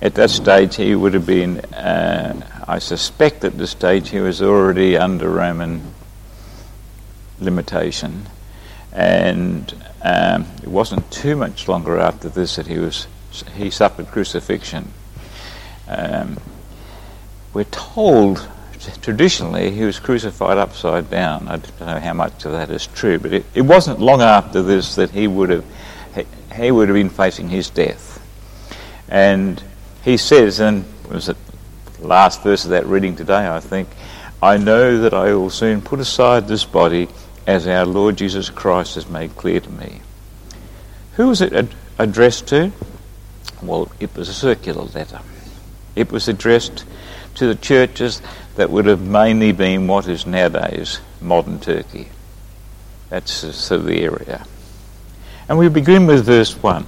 At that stage, he would have been, I suspect at this stage, he was already under Roman limitation. And it wasn't too much longer after this that he suffered crucifixion. We're told traditionally he was crucified upside down. I don't know how much of that is true, but it wasn't long after this that he would have been facing his death. And he says, and it was the last verse of that reading today, I think, "I know that I will soon put aside this body as our Lord Jesus Christ has made clear to me." Who was it addressed to? Well, it was a circular letter. It was addressed to the churches that would have mainly been what is nowadays modern Turkey. That's the area. And we begin with verse 1.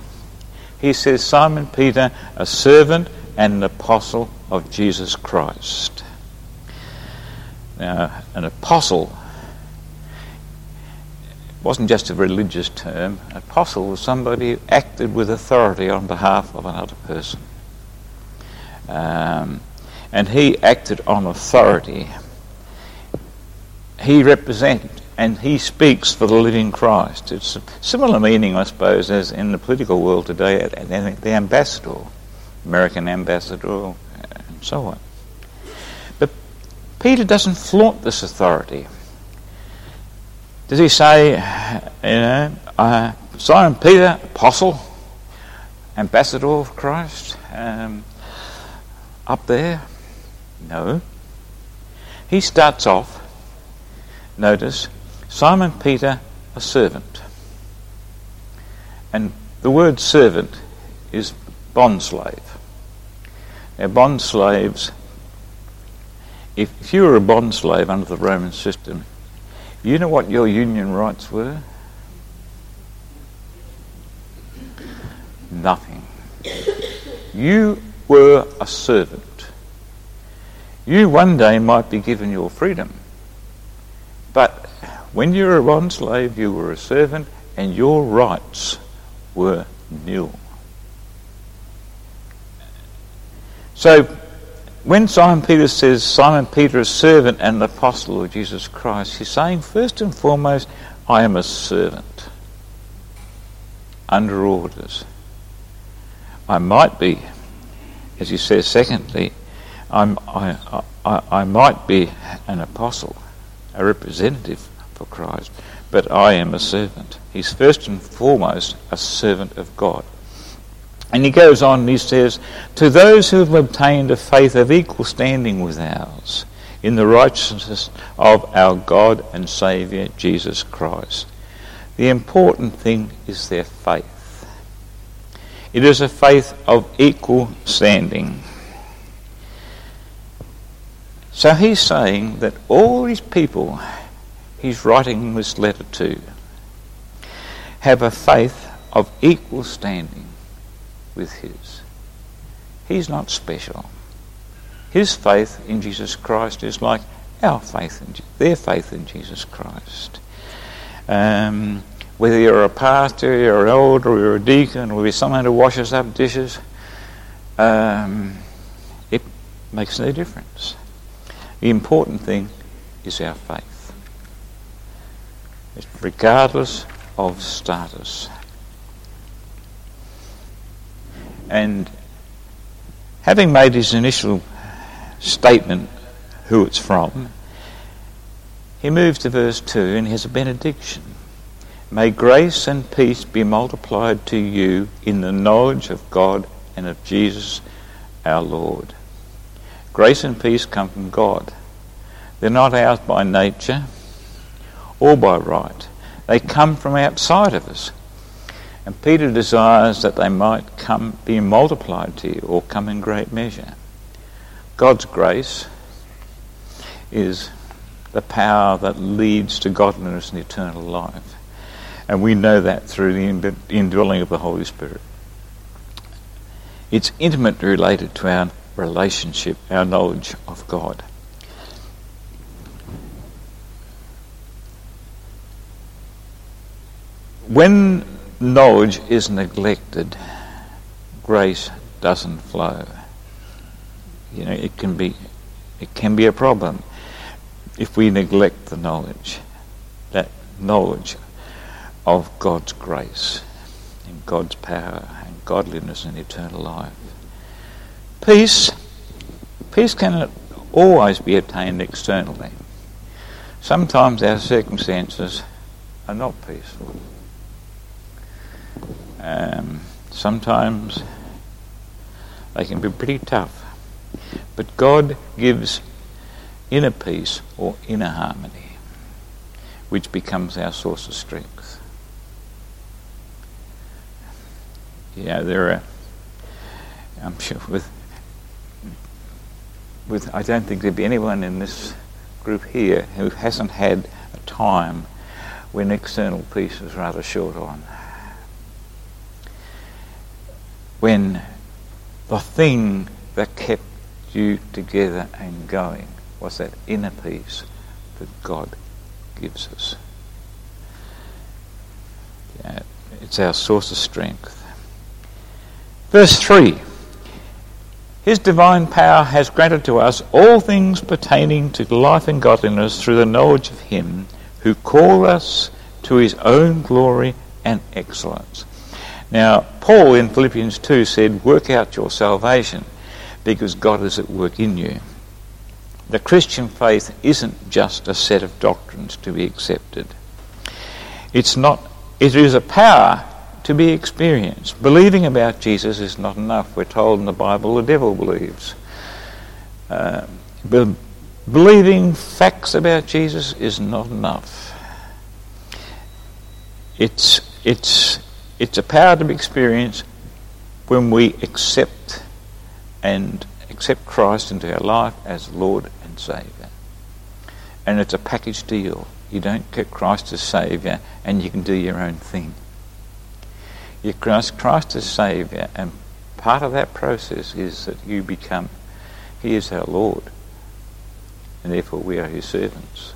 He says, "Simon Peter, a servant and an apostle of Jesus Christ." Now, an apostle wasn't just a religious term. An apostle was somebody who acted with authority on behalf of another person. And he acted on authority. He represents and he speaks for the living Christ. It's a similar meaning, I suppose, as in the political world today, the ambassador, American ambassador, and so on. But Peter doesn't flaunt this authority. Does he say, Simon Peter, apostle, ambassador of Christ, up there? No. He starts off, notice, Simon Peter, a servant. And the word servant is bondslave. Now, bondslaves, if you were a bondslave under the Roman system, you know what your union rights were? Nothing. You were a servant. You one day might be given your freedom. But when you were a bond slave, you were a servant, and your rights were nil. So when Simon Peter says, "Simon Peter, a servant and an apostle of Jesus Christ," he's saying, first and foremost, I am a servant under orders. I might be, as he says secondly, I might be an apostle, a representative for Christ, but I am a servant. He's first and foremost a servant of God. And he goes on and he says, "To those who have obtained a faith of equal standing with ours, in the righteousness of our God and Saviour, Jesus Christ." The important thing is their faith. It is a faith of equal standing. So he's saying that all these people he's writing this letter to have a faith of equal standing with his. He's not special. His faith in Jesus Christ is like our faith in their faith in Jesus Christ. Whether you're a pastor, you're an elder, you're a deacon, or you're someone who washes up dishes, it makes no difference. The important thing is our faith. It's regardless of status. And having made his initial statement who it's from, he moves to verse 2 and he has a benediction. "May grace and peace be multiplied to you in the knowledge of God and of Jesus our Lord." Grace and peace come from God. They're not ours by nature or by right. They come from outside of us. And Peter desires that they might come be multiplied to you, or come in great measure. God's grace is the power that leads to godliness and eternal life. And we know that through the indwelling of the Holy Spirit. It's intimately related to our relationship, our knowledge of God. When knowledge is neglected, grace doesn't flow. you know, it can be a problem if we neglect the knowledge, that knowledge of God's grace and God's power and godliness and eternal life. Peace cannot always be attained externally. Sometimes our circumstances are not peaceful. Sometimes they can be pretty tough. But God gives inner peace or inner harmony, which becomes our source of strength. Yeah, there are, I'm sure with I don't think there'd be anyone in this group here who hasn't had a time when external peace was rather short on. When the thing that kept you together and going was that inner peace that God gives us. Yeah, it's our source of strength. Verse 3. His divine power has granted to us all things pertaining to life and godliness through the knowledge of him who called us to his own glory and excellence. Now, Paul in Philippians 2 said, work out your salvation because God is at work in you. The Christian faith isn't just a set of doctrines to be accepted. It is a power to be experienced. Believing about Jesus is not enough. We're told in the Bible the devil believes. Believing facts about Jesus is not enough. It's a power to be experienced when we accept Christ into our life as Lord and Saviour. And it's a package deal. You don't get Christ as Saviour and you can do your own thing. You cross Christ as Saviour, and part of that process is that you become, he is our Lord, and therefore we are his servants.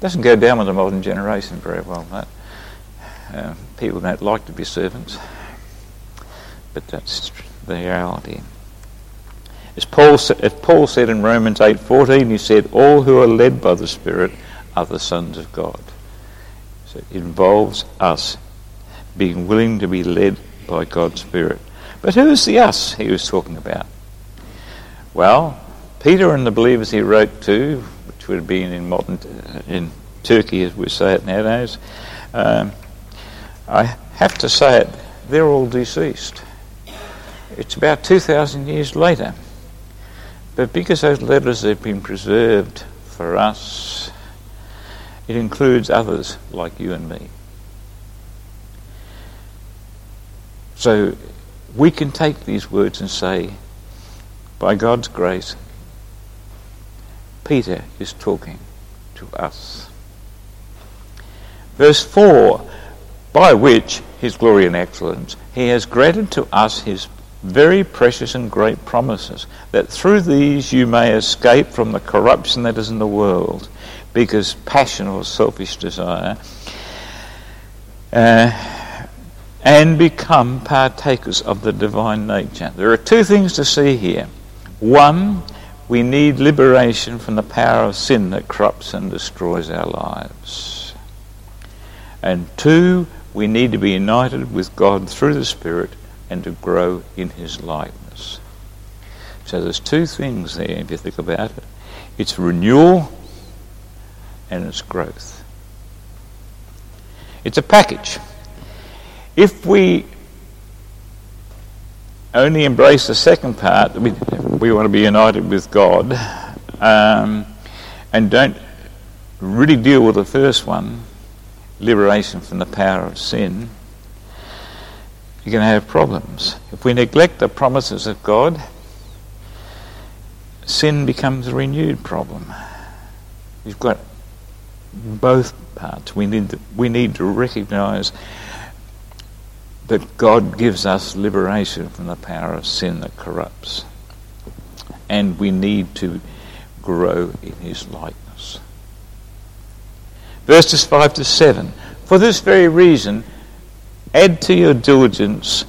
Doesn't go down with the modern generation very well, that. People don't like to be servants, but that's the reality. As Paul said in Romans 8:14, he said, all who are led by the Spirit are the sons of God. So it involves us being willing to be led by God's Spirit. But who is the us he was talking about? Well, Peter and the believers he wrote to, which would have been in Turkey as we say it nowadays, I have to say it, they're all deceased. It's about 2,000 years later. But because those letters have been preserved for us, it includes others like you and me. So we can take these words and say, by God's grace, Peter is talking to us. Verse 4, by which his glory and excellence, he has granted to us his very precious and great promises, that through these you may escape from the corruption that is in the world, because passion or selfish desire, and become partakers of the divine nature. There are two things to see here. One, we need liberation from the power of sin that corrupts and destroys our lives. And two, we need to be united with God through the Spirit and to grow in his likeness. So there's two things there, if you think about it. It's renewal and its growth. It's a package. If we only embrace the second part, we want to be united with God, and don't really deal with the first one, liberation from the power of sin, you're going to have problems. If we neglect the promises of God, sin becomes a renewed problem. You've got both parts. We need to recognise that God gives us liberation from the power of sin that corrupts, and we need to grow in his likeness. Verses 5 to 7. For this very reason, adding your diligence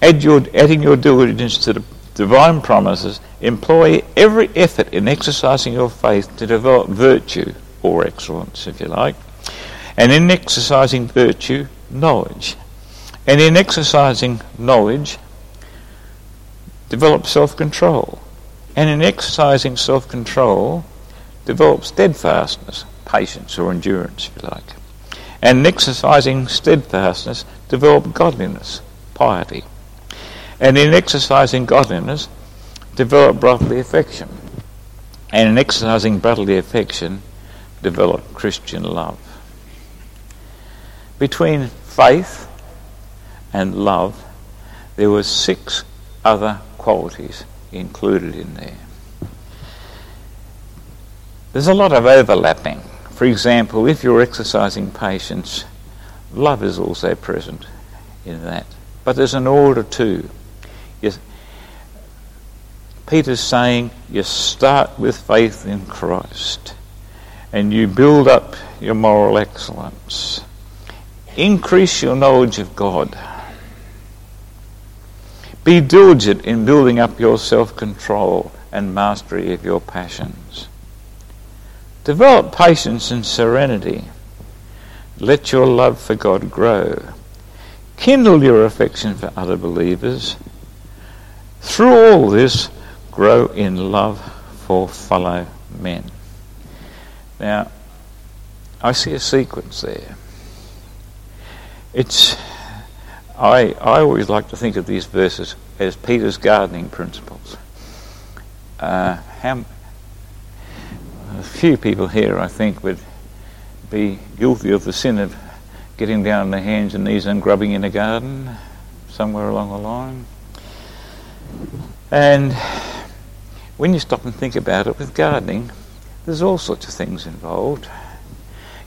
to the divine promises, employ every effort in exercising your faith to develop virtue, or excellence if you like, and in exercising virtue, knowledge, and in exercising knowledge, develop self-control, and in exercising self-control, develop steadfastness, patience or endurance if you like, and in exercising steadfastness, develop godliness, piety, and in exercising godliness, develop brotherly affection, and in exercising brotherly affection, develop Christian love. Between faith and love, there were 6 other qualities included in there. There's a lot of overlapping. For example, if you're exercising patience, love is also present in that. But there's an order too. Peter's saying you start with faith in Christ and you build up your moral excellence. Increase your knowledge of God. Be diligent in building up your self-control and mastery of your passions. Develop patience and serenity. Let your love for God grow. Kindle your affection for other believers. Through all this, grow in love for fellow men. Now, I see a sequence there. I always like to think of these verses as Peter's gardening principles. A few people here, I think, would be guilty of the sin of getting down on their hands and knees and grubbing in a garden somewhere along the line. And when you stop and think about it, with gardening, there's all sorts of things involved.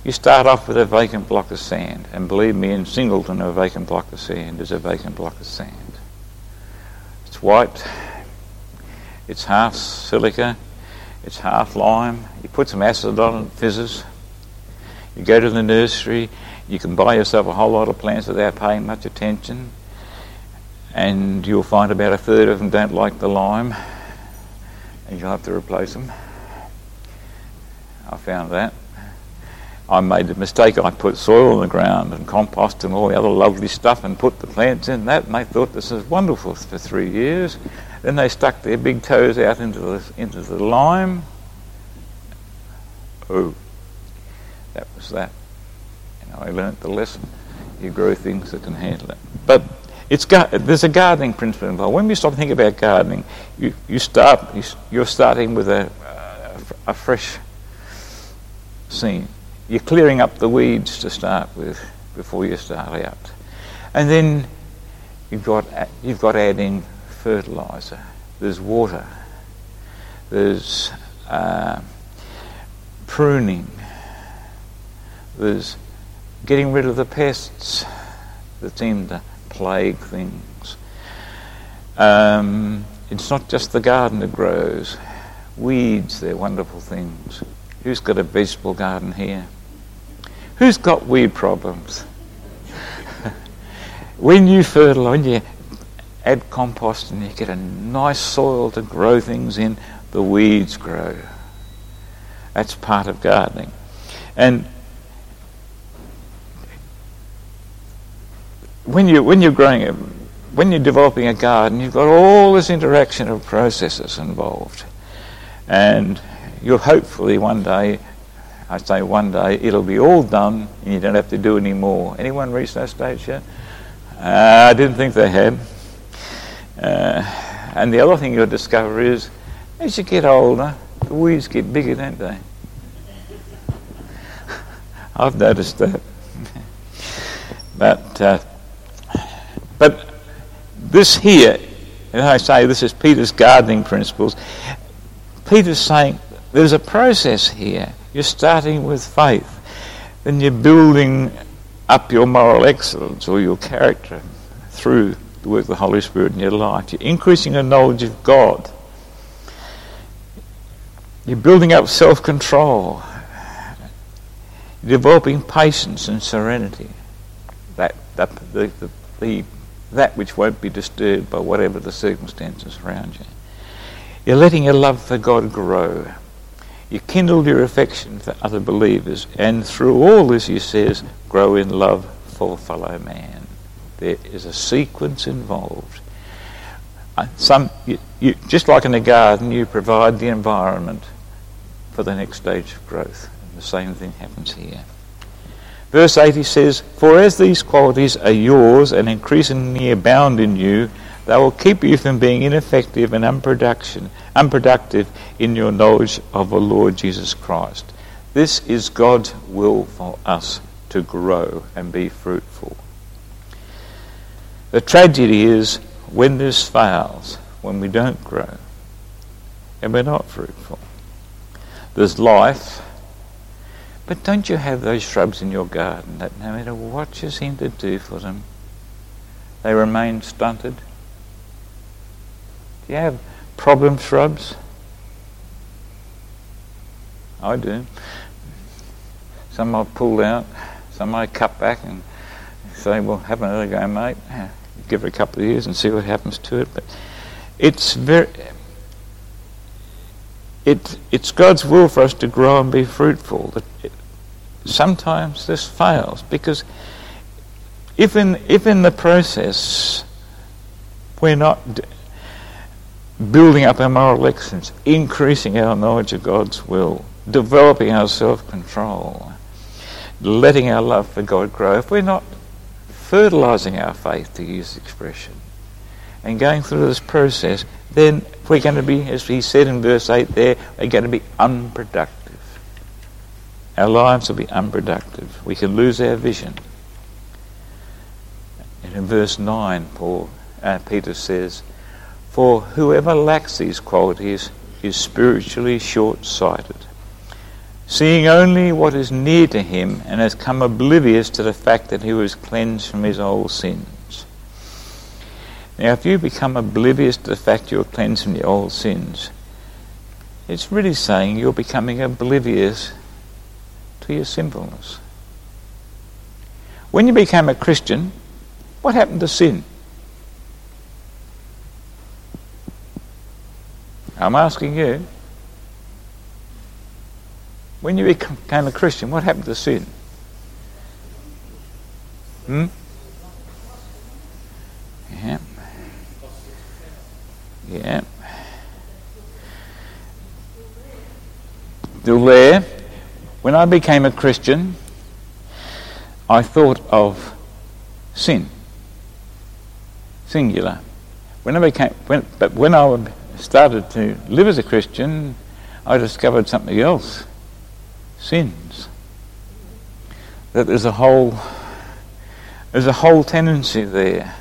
You start off with a vacant block of sand, and believe me, in Singleton a vacant block of sand is a vacant block of sand. It's white, it's half silica, it's half lime. You put some acid on it, it fizzes. You go to the nursery, you can buy yourself a whole lot of plants without paying much attention, and you'll find about a third of them don't like the lime, and you'll have to replace them. I found that. I made the mistake, I put soil in the ground and compost and all the other lovely stuff and put the plants in that, and they thought this is wonderful for 3 years. Then they stuck their big toes out into the lime. Oh, that was that. And I learnt the lesson. You grow things that can handle it. But there's a gardening principle involved. When we stop thinking about gardening, you're starting with a fresh scene. You're clearing up the weeds to start with before you start out, and then you've got to add in fertiliser. There's water. There's pruning. There's getting rid of the pests that seem to plague things. It's not just the garden that grows. Weeds, they're wonderful things. Who's got a vegetable garden here? Who's got weed problems? When you fertilise, when you add compost and you get a nice soil to grow things in, the weeds grow. That's part of gardening. And when you're developing a garden, you've got all this interaction of processes involved. And you'll hopefully one day, I say one day, it'll be all done and you don't have to do any more. Anyone reached that stage yet? I didn't think they had. And the other thing you'll discover is, as you get older, the weeds get bigger, don't they? I've noticed that. But this here, and I say this is Peter's gardening principles, Peter's saying there's a process here. You're starting with faith, then you're building up your moral excellence or your character through the work of the Holy Spirit in your life. You're increasing your knowledge of God. You're building up self-control. You're developing patience and serenity. That the that which won't be disturbed by whatever the circumstances around you. You're letting your love for God grow. You kindled your affection for other believers, and through all this, he says, grow in love for fellow man. There is a sequence involved. You just like in a garden, you provide the environment for the next stage of growth. And the same thing happens here. Verse 80 says, for as these qualities are yours and increasingly abound in you, they will keep you from being ineffective and unproductive in your knowledge of the Lord Jesus Christ. This is God's will for us, to grow and be fruitful. The tragedy is when this fails, when we don't grow and we're not fruitful. There's life, but don't you have those shrubs in your garden that no matter what you seem to do for them, they remain stunted? Do you have problem shrubs? I do. Some I pulled out, some I cut back and say, well, have another go, mate. Give it a couple of years and see what happens to it. But it's God's will for us to grow and be fruitful. Sometimes this fails because if in the process we're not building up our moral excellence, increasing our knowledge of God's will, developing our self-control, letting our love for God grow, if we're not fertilising our faith, to use the expression, and going through this process, then we're going to be, as he said in verse 8 there, we're going to be unproductive. Our lives will be unproductive. We can lose our vision. And in verse 9, Peter says, for whoever lacks these qualities is spiritually short-sighted, seeing only what is near to him and has come oblivious to the fact that he was cleansed from his old sins. Now, if you become oblivious to the fact you're cleansed from your old sins, it's really saying you're becoming oblivious to your sinfulness. When you became a Christian, what happened to sin? I'm asking you. When you became a Christian, what happened to sin? Yeah. Still there. When I became a Christian, I thought of sin. Singular. When I started to live as a Christian, I discovered something else. Sins. That there's a whole tendency there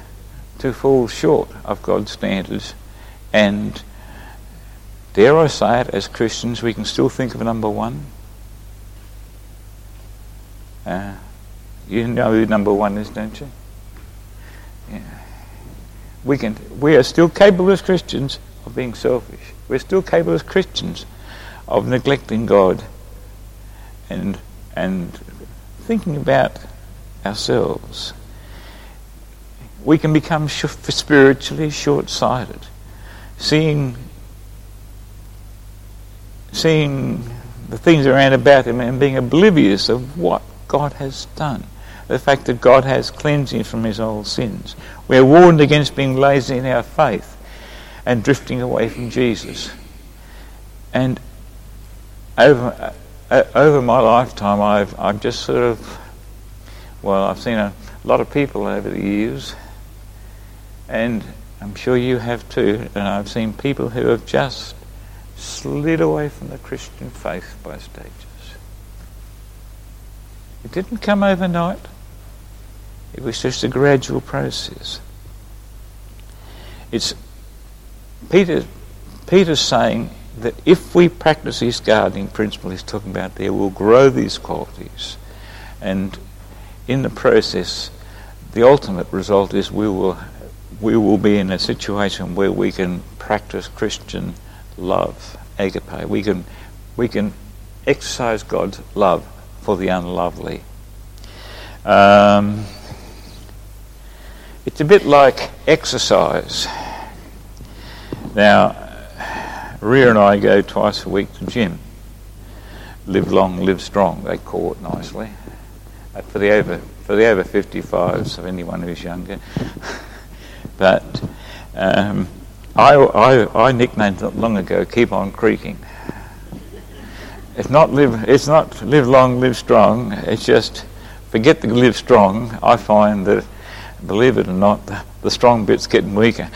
to fall short of God's standards. And dare I say it, as Christians, we can still think of number one. You know who number one is, don't you? Yeah. We are still capable as Christians of being selfish. We're still capable as Christians of neglecting God and thinking about ourselves. We can become spiritually short-sighted. Seeing the things around about him and being oblivious of what God has done, the fact that God has cleansed him from his old sins. We're warned against being lazy in our faith and drifting away from Jesus. And over my lifetime, I've just sort of, well, I've seen a lot of people over the years, and I'm sure you have too, and I've seen people who have just slid away from the Christian faith by stages. It didn't come overnight. It was just a gradual process. It's Peter's saying that if we practice his gardening principle he's talking about there, we'll grow these qualities. And in the process, the ultimate result is we will be in a situation where we can practice Christian love, agape. We can exercise God's love for the unlovely. It's a bit like exercise. Now, Rhea and I go twice a week to the gym. Live long, live strong, they call it nicely. For the over 55s, of anyone who's younger. But I nicknamed it long ago, keep on creaking. It's not live long, live strong, it's just forget the live strong. I find that, believe it or not, the strong bit's getting weaker.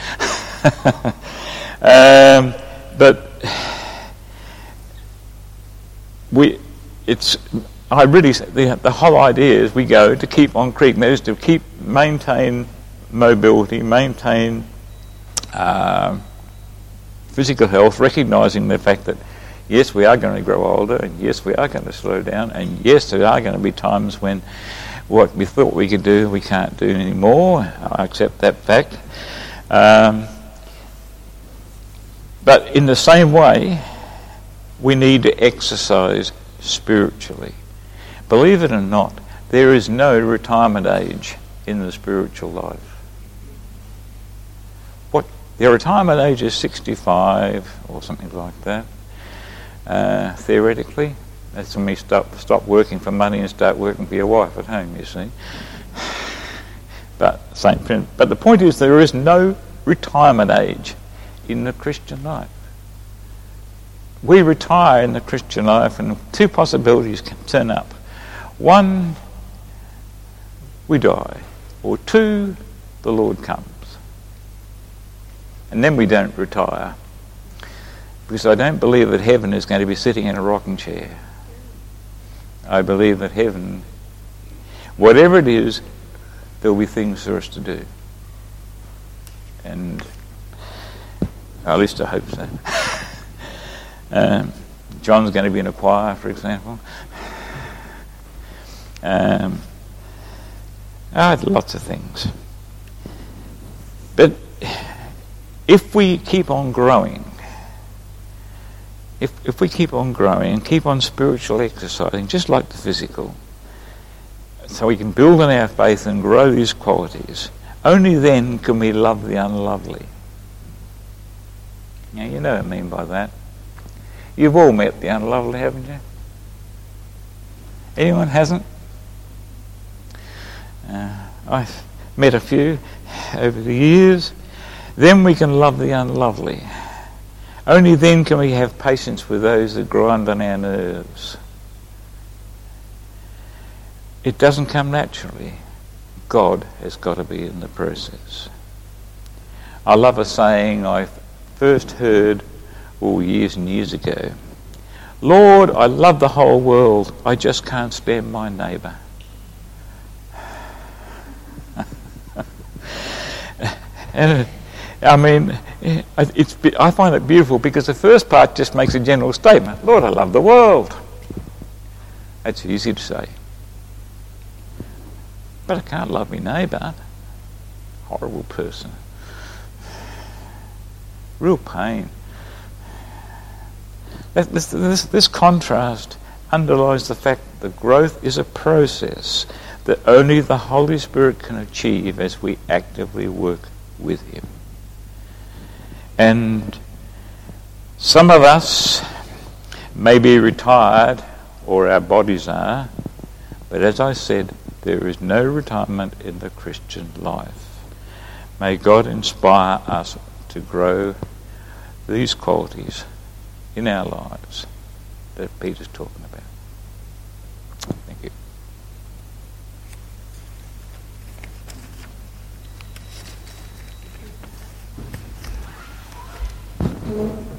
But the whole idea is we go to keep on creaking. That is to maintain mobility, maintain physical health, recognising the fact that yes, we are going to grow older, and yes, we are going to slow down, and yes, there are going to be times when what we thought we could do, we can't do anymore. I accept that fact. But in the same way, we need to exercise spiritually. Believe it or not, there is no retirement age in the spiritual life. The retirement age is 65 or something like that. Theoretically, that's when we stop working for money and start working for your wife at home, you see. But the point is, there is no retirement age in the Christian life. We retire in the Christian life, and two possibilities can turn up. One, we die, or two, the Lord comes. And then we don't retire, because I don't believe that heaven is going to be sitting in a rocking chair. I believe that heaven, whatever it is, there'll be things for us to do. And at least I hope so. John's going to be in a choir, for example. Lots of things. But if we keep on growing, if we keep on growing and keep on spiritual exercising, just like the physical, so we can build on our faith and grow these qualities, only then can we love the unlovely. Now, you know what I mean by that. You've all met the unlovely, haven't you? Anyone hasn't? I've met a few over the years. Then we can love the unlovely. Only then can we have patience with those that grind on our nerves. It doesn't come naturally. God has got to be in the process. I love a saying I first heard years and years ago. Lord, I love the whole world. I just can't stand my neighbour. And I find it beautiful, because the first part just makes a general statement. Lord, I love the world. That's easy to say. But I can't love my neighbour. Horrible person. Real pain. This contrast underlies the fact that growth is a process that only the Holy Spirit can achieve as we actively work with Him. And some of us may be retired, or our bodies are, but as I said, there is no retirement in the Christian life. May God inspire us to grow these qualities in our lives that Peter's talking about. Thank you. Hello.